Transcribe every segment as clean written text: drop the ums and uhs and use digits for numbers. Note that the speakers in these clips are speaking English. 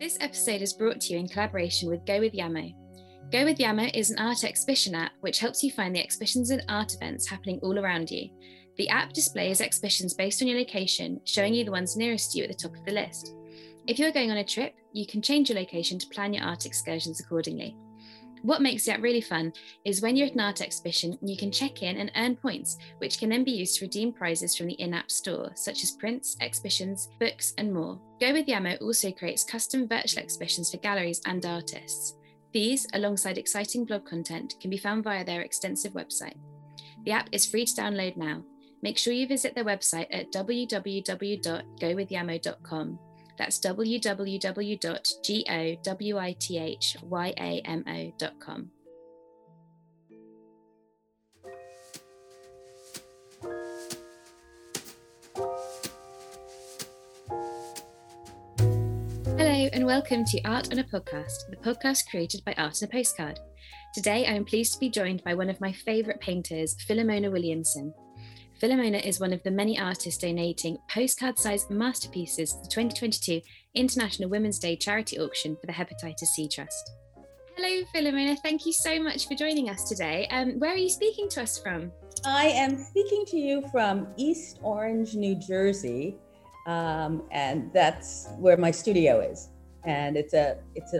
This episode is brought to you in collaboration with Go With Yamo. Go With Yamo is an art exhibition app which helps you find the exhibitions and art events happening all around you. The app displays exhibitions based on your location, showing you the ones nearest you at the top of the list. If you're going on a trip, you can change your location to plan your art excursions accordingly. What makes the app really fun is when you're at an art exhibition, you can check in and earn points, which can then be used to redeem prizes from the in-app store, such as prints, exhibitions, books, and more. Go With Yamo also creates custom virtual exhibitions for galleries and artists. These, alongside exciting blog content, can be found via their extensive website. The app is free to download now. Make sure you visit their website at www.gowithyamo.com. That's www.gowithyamo.com. Hello and welcome to Art on a Podcast, the podcast created by Art on a Postcard. Today I am pleased to be joined by one of my favourite painters, Philomena Williamson. Philomena is one of the many artists donating postcard-sized masterpieces to the 2022 International Women's Day charity auction for the Hepatitis C Trust. Hello, Philomena. Thank you so much for joining us today. Where are you speaking to us from? I am speaking to you from East Orange, New Jersey, and that's where my studio is. And it's an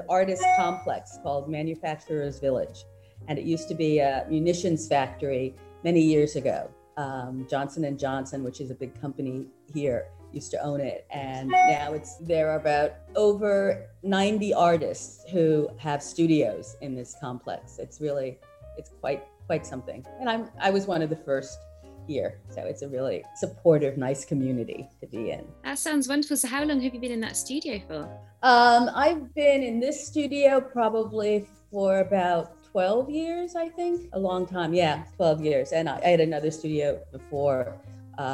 artist complex called Manufacturer's Village, and it used to be a munitions factory many years ago. Johnson & Johnson, which is a big company here, used to own it. And now there are about over 90 artists who have studios in this complex. It's quite something. And I was one of the first here. So it's a really supportive, nice community to be in. That sounds wonderful. So how long have you been in that studio for? I've been in this studio probably for about 12 years, I think. A long time, yeah, 12 years. And I had another studio before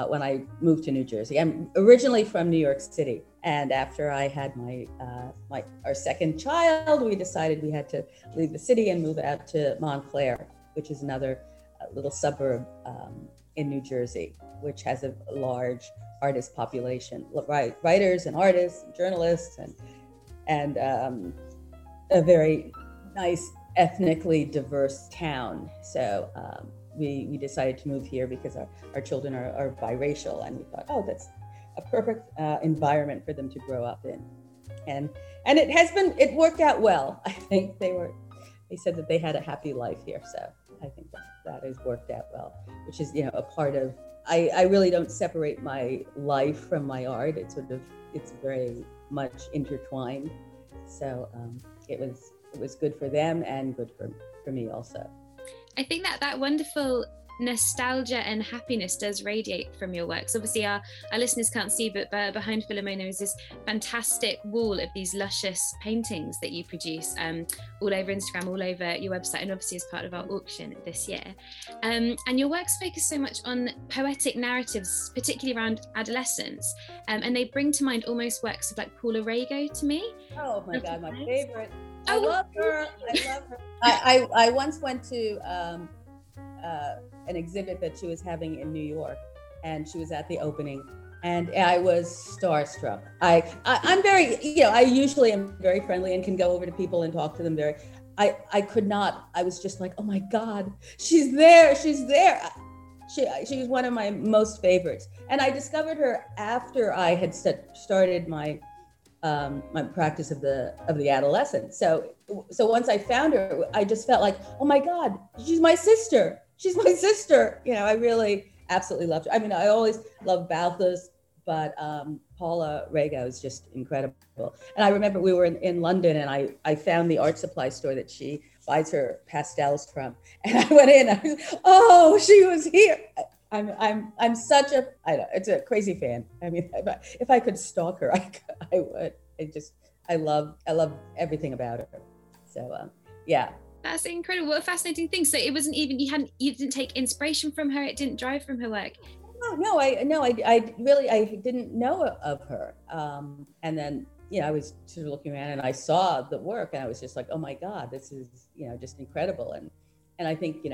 when I moved to New Jersey. I'm originally from New York City. And after I had our second child, we decided we had to leave the city and move out to Montclair, which is another little suburb in New Jersey, which has a large artist population, writers and artists, and journalists, and a very nice, ethnically diverse town. So we decided to move here because our children are biracial, and we thought, that's a perfect environment for them to grow up in. And it worked out well. I think they said that they had a happy life here. So I think that has worked out well, which is, a part of, I really don't separate my life from my art. It's very much intertwined. So it was good for them and good for me also. I think that wonderful nostalgia and happiness does radiate from your works. Obviously our listeners can't see, but behind Philomena is this fantastic wall of these luscious paintings that you produce all over Instagram, all over your website, and obviously as part of our auction this year. And your works focus so much on poetic narratives, particularly around adolescence, and they bring to mind almost works of like Paula Rego to me. Oh my God, my favorite. I love her. I once went to an exhibit that she was having in New York, and she was at the opening, and I was starstruck. I'm very, I usually am very friendly and can go over to people and talk to them. I was just like, oh my God, she's there. She was one of my most favorites. And I discovered her after I had started my practice of the adolescent. So once I found her, I just felt like, oh my God, she's my sister. I really absolutely loved her. I mean, I always loved Balthus, but Paula Rego is just incredible. And I remember we were in London, and I found the art supply store that she buys her pastels from, and I went in. I was, she was here. I'm such a, I know, it's a crazy fan. I mean, if I could stalk her, I would. I love everything about her. So, yeah. That's incredible. What a fascinating thing. So it wasn't even, you didn't take inspiration from her. It didn't drive from her work. No, I really didn't know of her. And then, I was sort of looking around and I saw the work, and I was just like, oh my God, this is, just incredible. And I think,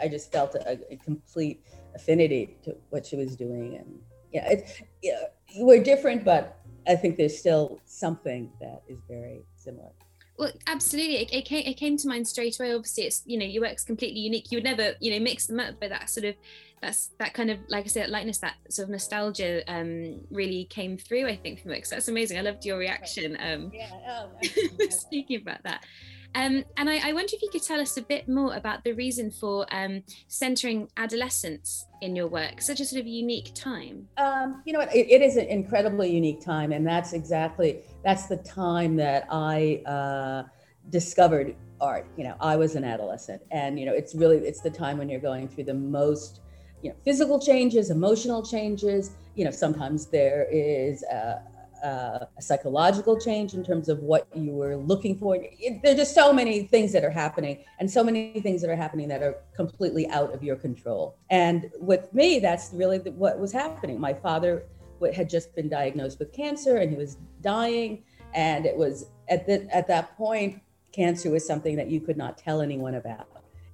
I just felt a complete affinity to what she was doing, and we're different, but I think there's still something that is very similar. Well, absolutely. It came to mind straight away. Obviously, it's, you know, your work's completely unique. You would never, you know, mix them up, but that sort of, that's that kind of, like I said, lightness, that sort of nostalgia really came through, I think, from it. So that's amazing. I loved your reaction. Speaking about that. And I wonder if you could tell us a bit more about the reason for centering adolescence in your work, such a sort of unique time. You know what, it is an incredibly unique time, and that's the time that I discovered art. You know, I was an adolescent, and you know, it's the time when you're going through the most, you know, physical changes, emotional changes. You know, sometimes there is a psychological change in terms of what you were looking for. There are just so many things that are happening that are completely out of your control. And with me, that's really what was happening. My father had just been diagnosed with cancer and he was dying. And it was at that point, cancer was something that you could not tell anyone about,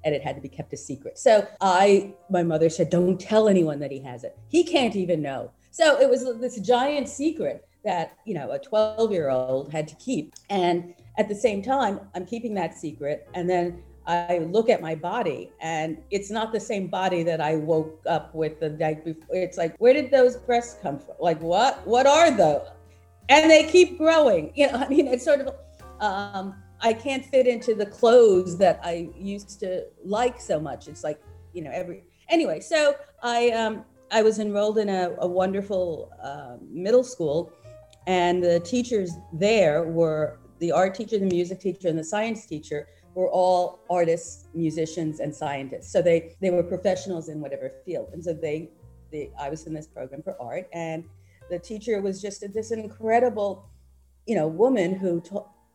and it had to be kept a secret. So my mother said, don't tell anyone that he has it. He can't even know. So it was this giant secret that, you know, a 12-year-old had to keep. And at the same time, I'm keeping that secret. And then I look at my body, and it's not the same body that I woke up with the night before. It's like, where did those breasts come from? Like, what are those? And they keep growing. You know, I mean, it's sort of, I can't fit into the clothes that I used to like so much. It's like, you know, anyway, so I was enrolled in a wonderful middle school. And the teachers there were, the art teacher, the music teacher, and the science teacher were all artists, musicians, and scientists. So they were professionals in whatever field. And so I was in this program for art, and the teacher was just this incredible, you know, woman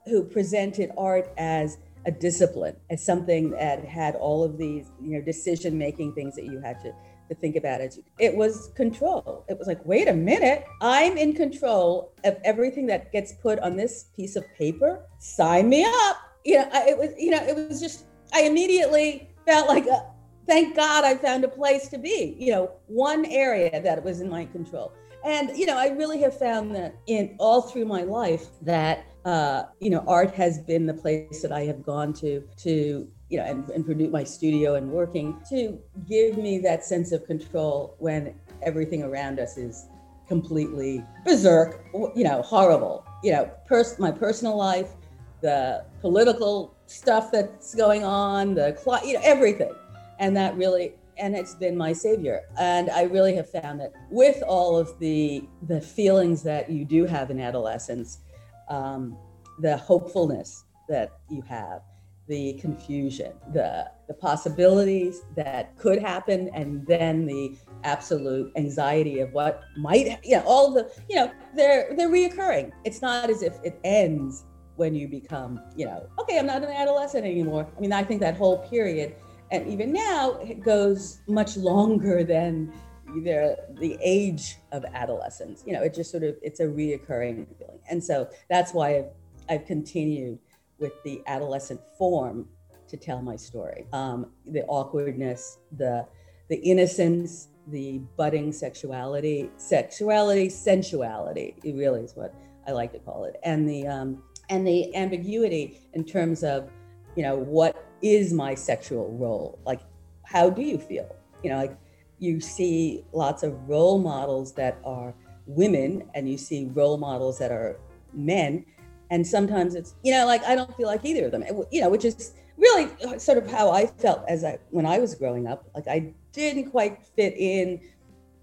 who presented art as a discipline, as something that had all of these, you know, decision-making things that you had to think about it. It was control. It was like, wait a minute, I'm in control of everything that gets put on this piece of paper. Sign me up. You know, it was just, I immediately felt like, thank God I found a place to be, you know, one area that was in my control. And, you know, I really have found that in all through my life that, you know, art has been the place that I have gone to, you know, and produce my studio and working to give me that sense of control when everything around us is completely berserk, you know, horrible. You know, my personal life, the political stuff that's going on, you know, everything. And that really, and it's been my savior. And I really have found that with all of the feelings that you do have in adolescence, the hopefulness that you have, the confusion, the possibilities that could happen, and then the absolute anxiety of what might, you know, all the, you know, they're reoccurring. It's not as if it ends when you become, you know, okay, I'm not an adolescent anymore. I mean, I think that whole period, and even now, it goes much longer than the age of adolescence. You know, it just sort of, it's a reoccurring feeling. And so that's why I've continued with the adolescent form to tell my story. The awkwardness, the innocence, the budding sensuality, it really is what I like to call it. And the ambiguity in terms of, you know, what is my sexual role? Like, how do you feel? You know, like you see lots of role models that are women and you see role models that are men. And sometimes it's, you know, like, I don't feel like either of them, you know, which is really sort of how I felt when I was growing up. Like, I didn't quite fit in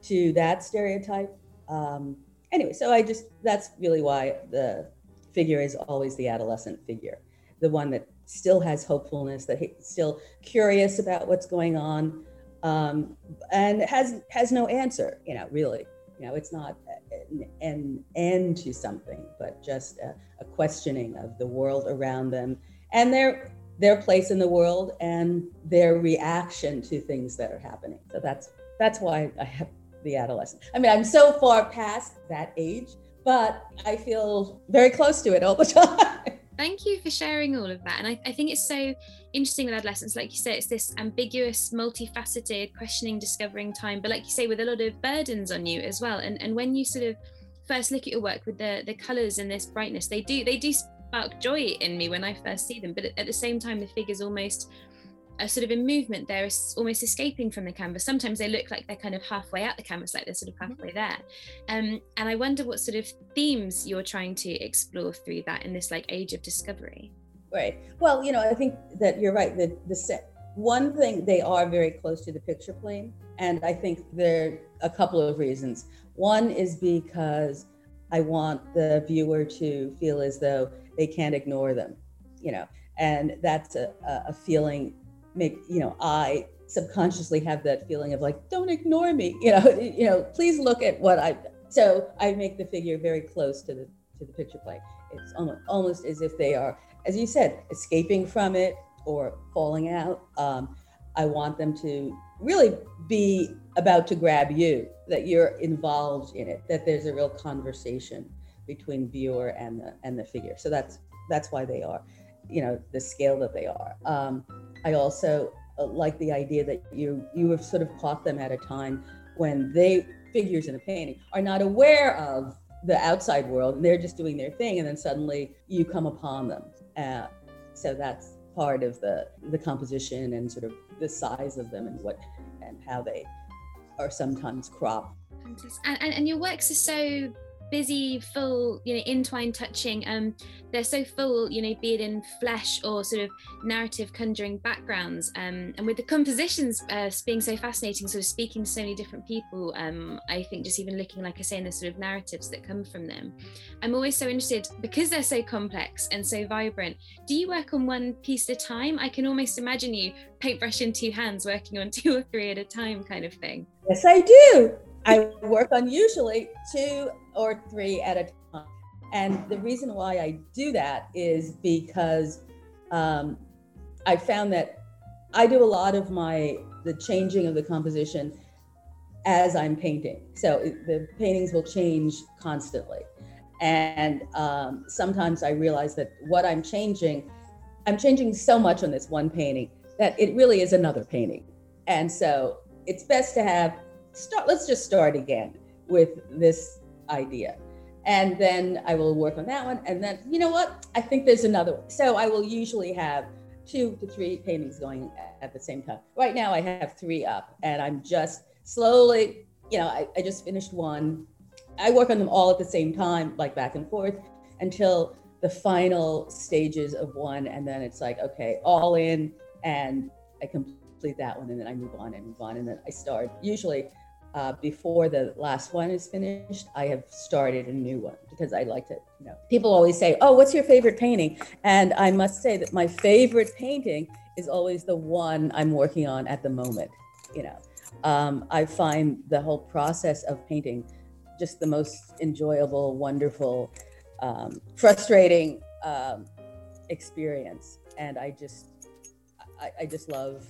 to that stereotype. Anyway, so that's really why the figure is always the adolescent figure, the one that still has hopefulness, that he's still curious about what's going on, and has no answer, you know, really. You know, it's not an end to something, but just a questioning of the world around them and their place in the world and their reaction to things that are happening. So that's why I have the adolescent. I mean, I'm so far past that age, but I feel very close to it all the time. Thank you for sharing all of that. And I think it's so interesting with adolescence. Like you say, it's this ambiguous, multifaceted, questioning, discovering time, but like you say, with a lot of burdens on you as well. And when you sort of first look at your work with the colors and this brightness, they do spark joy in me when I first see them, but at the same time the figures almost are sort of in movement, they're almost escaping from the canvas. Sometimes they look like they're kind of halfway out the canvas, like they're sort of halfway there. And I wonder what sort of themes you're trying to explore through that in this like age of discovery. Right. Well, you know, I think that you're right. The set, one thing, they are very close to the picture plane. And I think there are a couple of reasons. One is because I want the viewer to feel as though they can't ignore them, you know, and that's a feeling. I subconsciously have that feeling of like, don't ignore me, you know, please look at what I. So I make the figure very close to the picture plane. It's almost as if they are, as you said, escaping from it or falling out. I want them to really be about to grab you, that you're involved in it, that there's a real conversation between viewer and the figure. So that's why they are, you know, the scale that they are. I also like the idea that you have sort of caught them at a time when they, figures in a painting, are not aware of the outside world, and they're just doing their thing, and then suddenly you come upon them. So that's part of the composition and sort of the size of them and what and how they are sometimes cropped. And your works are so busy, full, you know, entwined, touching, they're so full, you know, be it in flesh or sort of narrative conjuring backgrounds, and with the compositions being so fascinating, sort of speaking to so many different people, I think just even looking, like I say, in the sort of narratives that come from them. I'm always so interested, because they're so complex and so vibrant, do you work on one piece at a time? I can almost imagine you paintbrush in two hands, working on two or three at a time kind of thing. Yes, I do. I work on usually two or three at a time. And the reason why I do that is because I found that I do a lot of the changing of the composition as I'm painting. So the paintings will change constantly. And sometimes I realize that what I'm changing so much on this one painting that it really is another painting. And so it's best to let's just start again with this idea. And then I will work on that one. And then, you know what? I think there's another one. So I will usually have two to three paintings going at the same time. Right now I have three up, and I'm just slowly, you know, I just finished one. I work on them all at the same time, like back and forth, until the final stages of one. And then it's like, okay, all in, and I complete that one. And then I move on. And then I start usually before the last one is finished, I have started a new one, because I like to, you know, people always say, oh, what's your favorite painting? And I must say that my favorite painting is always the one I'm working on at the moment. You know, I find the whole process of painting just the most enjoyable, wonderful, frustrating experience. And I just love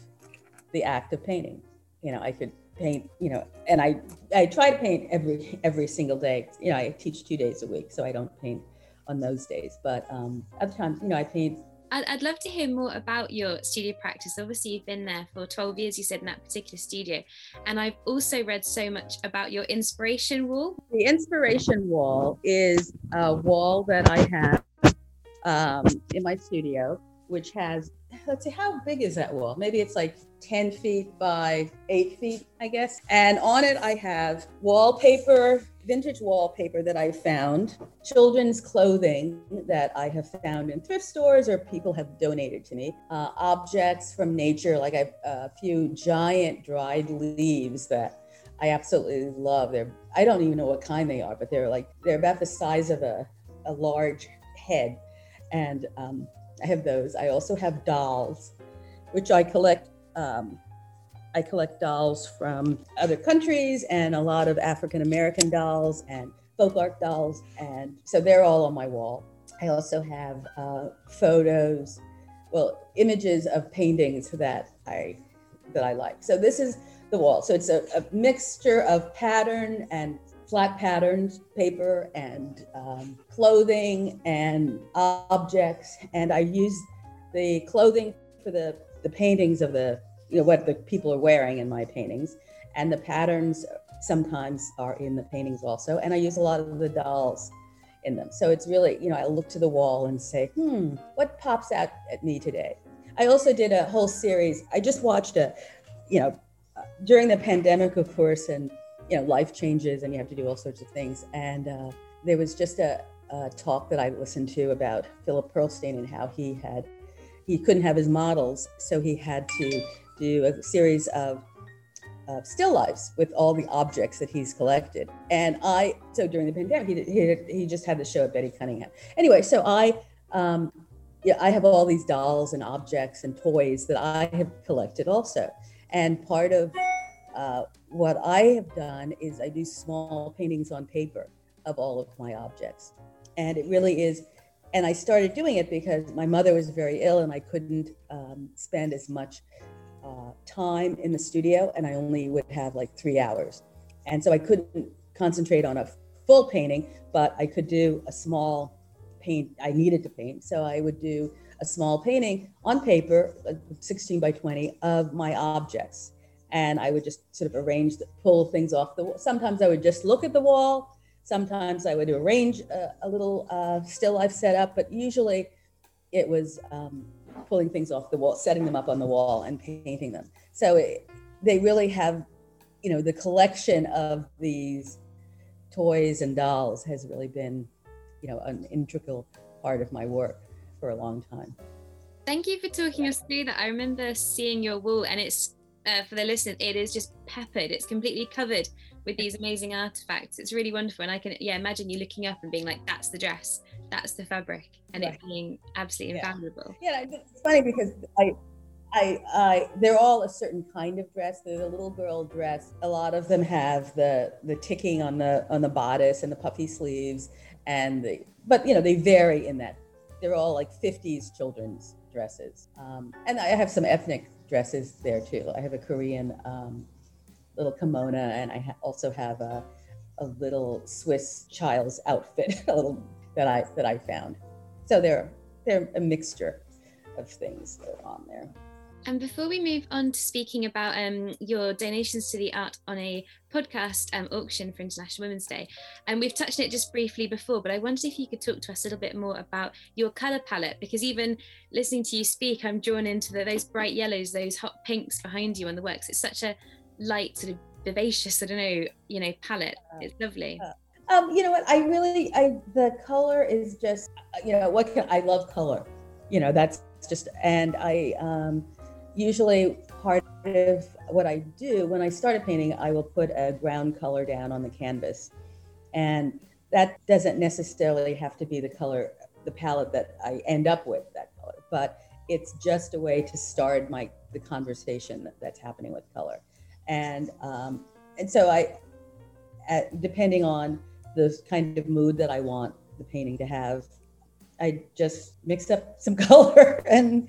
the act of painting. You know, I could paint, you know, and I try to paint every single day. You know, I teach 2 days a week, so I don't paint on those days, but other times, you know, I paint. I'd love to hear more about your studio practice. Obviously, you've been there for 12 years, you said, in that particular studio. And I've also read so much about your inspiration wall. The inspiration wall is a wall that I have in my studio, which has, let's see, how big is that wall? Maybe it's like 10 feet by 8 feet, I guess. And on it, I have wallpaper, vintage wallpaper that I found, children's clothing that I have found in thrift stores or people have donated to me, objects from nature, like a few giant dried leaves that I absolutely love. I don't even know what kind they are, but they're about the size of a large head. And I have those. I also have dolls, which I collect. I collect dolls from other countries, and a lot of African American dolls and folk art dolls, and so they're all on my wall. I also have photos, images of paintings that I like. So this is the wall. So it's a mixture of pattern and flat patterns, paper and clothing and objects, and I use the clothing for the paintings of the, you know, what the people are wearing in my paintings, and the patterns sometimes are in the paintings also. And I use a lot of the dolls in them. So it's really, I look to the wall and say, what pops out at me today? I also did a whole series. I just watched during the pandemic, of course, and, life changes and you have to do all sorts of things. And there was just a talk that I listened to about Philip Pearlstein and how he couldn't have his models. So he had to do a series of still lifes with all the objects that he's collected. And so during the pandemic, he just had the show at Betty Cunningham. Anyway, so I have all these dolls and objects and toys that I have collected also. And part of what I have done is I do small paintings on paper of all of my objects. And it really is, and I started doing it because my mother was very ill and I couldn't spend as much time in the studio, and I only would have like 3 hours. And so I couldn't concentrate on a full painting, but I could do a small paint. I needed to paint. So I would do a small painting on paper, 16 by 20 of my objects. And I would just sort of pull things off the wall. Sometimes I would just look at the wall. Sometimes I would arrange a little still life setup, but usually it was pulling things off the wall, setting them up on the wall and painting them. So they really have, the collection of these toys and dolls has really been, an integral part of my work for a long time. Thank you for talking us through that. I remember seeing your wall, and it's, for the listeners, it is just peppered. It's completely covered with these amazing artifacts. It's really wonderful. And I can imagine you looking up and being like, that's the dress, that's the fabric, and It being absolutely invaluable. Yeah, it's funny because I they're all a certain kind of dress. They're the little girl dress. A lot of them have the ticking on the bodice and the puffy sleeves, but they vary in that. They're all like 50s children's dresses. And I have some ethnic dresses there too. I have a Korean little kimono, and I also have a little Swiss child's outfit, that I found. So they're a mixture of things that are on there. And before we move on to speaking about your donations to the Art on a Podcast auction for International Women's Day, and we've touched on it just briefly before, but I wondered if you could talk to us a little bit more about your colour palette, because even listening to you speak, I'm drawn into those bright yellows, those hot pinks behind you on the works. It's such a light, sort of vivacious, palette. It's lovely. You know what? The colour is just, I love colour. That's just, and I... Usually part of what I do when I start a painting, I will put a ground color down on the canvas. And that doesn't necessarily have to be the color, the palette that I end up with, that color, but it's just a way to start the conversation that's happening with color. And so depending on the kind of mood that I want the painting to have, I just mixed up some color and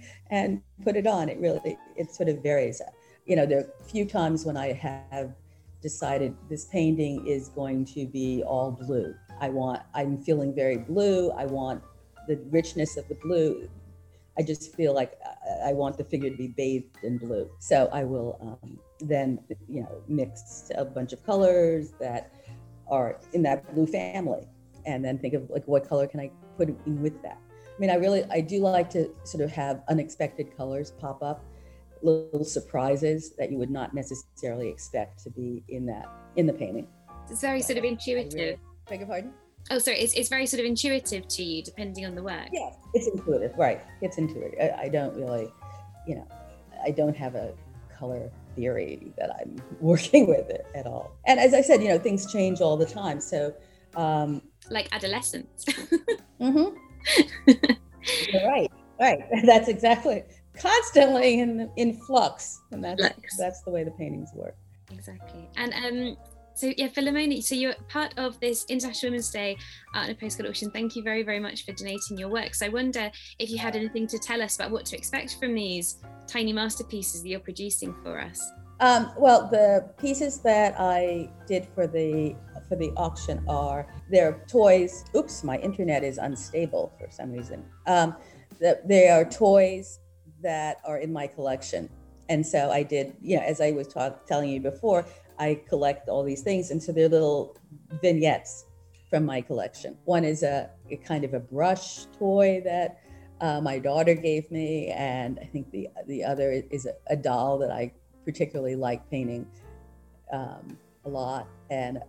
put it on. It really, it sort of varies. There are a few times when I have decided this painting is going to be all blue. I'm feeling very blue. I want the richness of the blue. I just feel like I want the figure to be bathed in blue. So I will then mix a bunch of colors that are in that blue family, and then think of what color can I put in with that. I do like to sort of have unexpected colors pop up, little surprises that you would not necessarily expect to be in the painting. It's very sort of intuitive. Beg your pardon? Oh, sorry, it's very sort of intuitive to you, depending on the work. Yeah, it's intuitive, right. It's intuitive. I don't really, I don't have a color theory that I'm working with it at all. And as I said, things change all the time. So, like adolescence. Mm-hmm. Right. That's exactly, constantly in flux, and that's the way the paintings work. Exactly. And Philomena, so you're part of this International Women's Day Art on a Postcard auction. Thank you very, very much for donating your work. So I wonder if you had anything to tell us about what to expect from these tiny masterpieces that you're producing for us. Well, the pieces that I did for the auction are their toys. Oops, my internet is unstable for some reason. They are toys that are in my collection. And so I did, as I was telling you before, I collect all these things, and so they're little vignettes from my collection. One is a kind of a brush toy that my daughter gave me, and I think the other is a doll that I particularly like painting a lot, and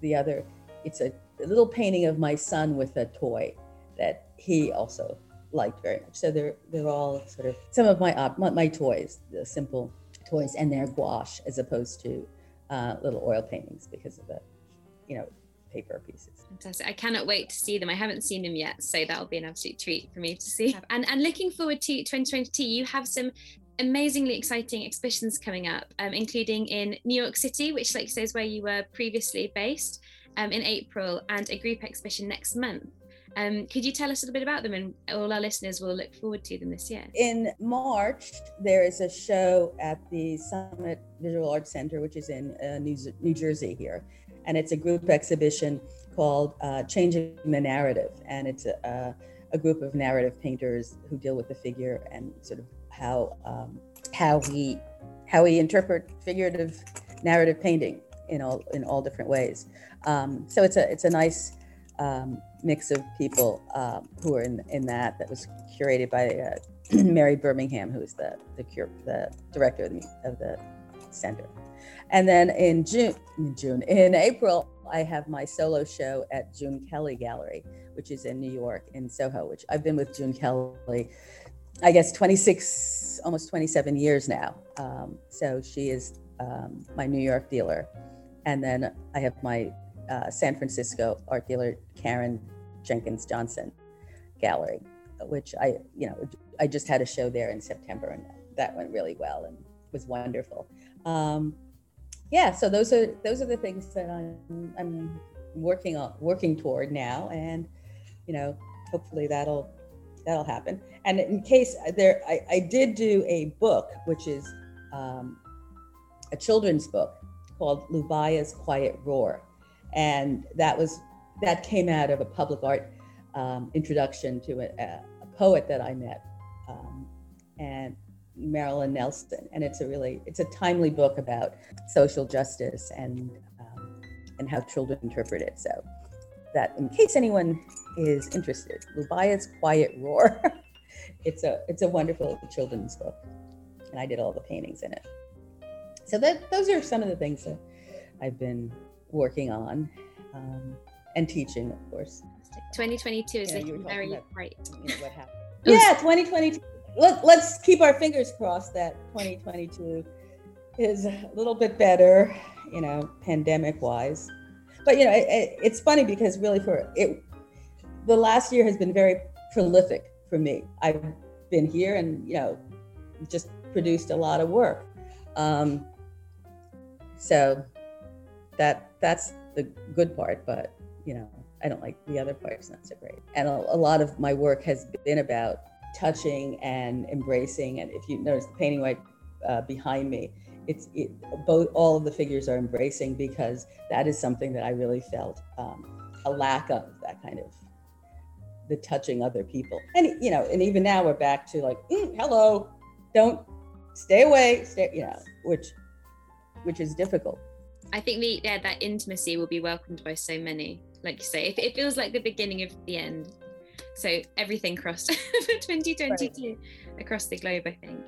the other, it's a little painting of my son with a toy that he also liked very much. So they're all sort of some of my toys, the simple toys, and they're gouache as opposed to little oil paintings because of the, paper pieces. Fantastic. I cannot wait to see them. I haven't seen them yet, so that'll be an absolute treat for me to see. And looking forward to 2022, you have some amazingly exciting exhibitions coming up, including in New York City, which, like you say, is where you were previously based, in April, and a group exhibition next month. Could you tell us a little bit about them, and all our listeners will look forward to them this year? In March, there is a show at the Summit Visual Arts Center, which is in New Jersey here. And it's a group exhibition called Changing the Narrative. And it's a group of narrative painters who deal with the figure and sort of how we interpret figurative narrative painting in all different ways. So it's a nice mix of people who are in that was curated by Mary Birmingham, who is the director of the center. And then in April, I have my solo show at June Kelly Gallery, which is in New York, in Soho, which I've been with June Kelly, I guess 26, almost 27 years now. So she is my New York dealer. And then I have my San Francisco art dealer, Karen Jenkins Johnson Gallery, which I just had a show there in September, and that went really well and was wonderful. So those are the things that I'm working toward now, and hopefully that'll happen. And in case there, I did do a book, which is a children's book called Lubaya's Quiet Roar. And that came out of a public art introduction to a poet that I met, and Marilyn Nelson. And it's a timely book about social justice and how children interpret it. So that, in case anyone is interested, Lubaya's Quiet Roar. It's a wonderful children's book, and I did all the paintings in it. So those are some of the things that I've been working on, and teaching, of course. 2022 is looking very bright. What happened? Yeah, 2022. Let's keep our fingers crossed that 2022 is a little bit better, pandemic-wise. But it's funny because really the last year has been very prolific for me. I've been here and just produced a lot of work. So that's the good part, but I don't like the other part's not so great. And a lot of my work has been about touching and embracing. And if you notice the painting right behind me, all of the figures are embracing, because that is something that I really felt a lack of, that kind of the touching other people. And and even now we're back to like, hello, don't stay away, which is difficult. I think that intimacy will be welcomed by so many. Like you say, it feels like the beginning of the end. So everything crossed for 2022 across the globe, I think.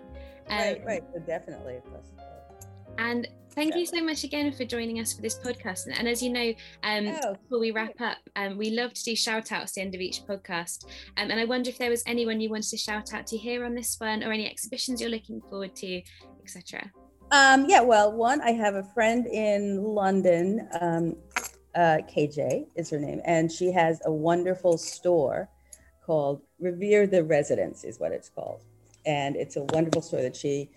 Right, so definitely across the globe. And thank you so much again for joining us for this podcast. And as you know, before we wrap up, we love to do shout outs at the end of each podcast. And I wonder if there was anyone you wanted to shout out to here on this one, or any exhibitions you're looking forward to, etc. I have a friend in London, KJ is her name, and she has a wonderful store called Revere the Residence is what it's called. And it's a wonderful store that she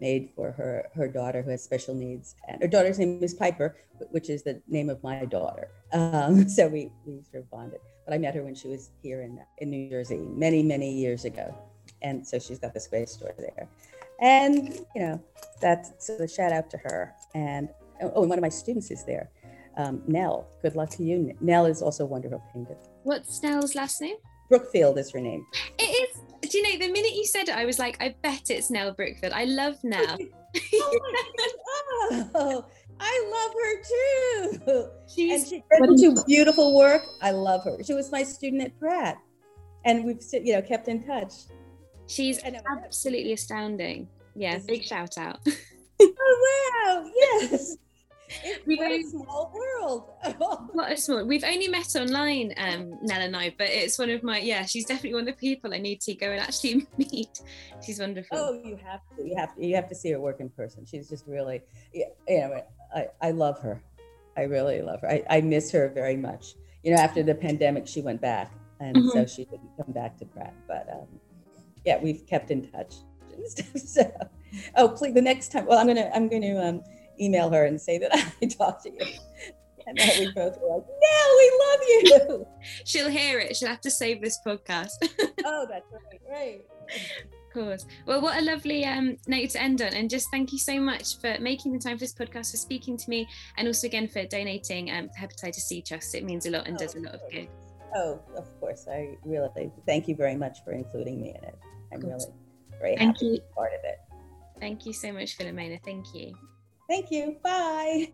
made for her daughter who has special needs. And her daughter's name is Piper, which is the name of my daughter. So we sort of bonded. But I met her when she was here in New Jersey many, many years ago. And so she's got this great store there. And, that's a shout out to her. And, and one of my students is there, Nell. Good luck to you. Nell is also a wonderful painter. What's Nell's last name? Brookfield is her name. It is. Do you know, the minute you said it, I was like, I bet it's Nell Brookfield. I love Nell. Oh, I love And she did beautiful work. I love her. She was my student at Pratt, and we've, you know, kept in touch. She's absolutely astounding. Yeah, big shout out. Oh wow! Yes. What a small world. What a small. We've only met online, Nell and I, but it's one of my, yeah, she's definitely one of the people I need to go and actually meet. She's wonderful. Oh, you have to see her work in person. She's just really, yeah, anyway, I love her. I really love her. I miss her very much. You know, after the pandemic, she went back, and so she didn't come back to Pratt, but yeah, we've kept in touch and stuff. So, oh, please, the next time, well, I'm going to email her and say that I talked to you. And that we both were like, no, we love you. She'll hear it. She'll have to save this podcast. Oh, that's right. Right. Of course. Well, what a lovely note to end on. And just thank you so much for making the time for this podcast, for speaking to me, and also again for donating to Hepatitis C Trust. It means a lot and does a lot of good. Oh, of course. I really thank you very much for including me in it. I'm really very happy to be part of it. Thank you so much, Philomena. Thank you. Thank you. Bye.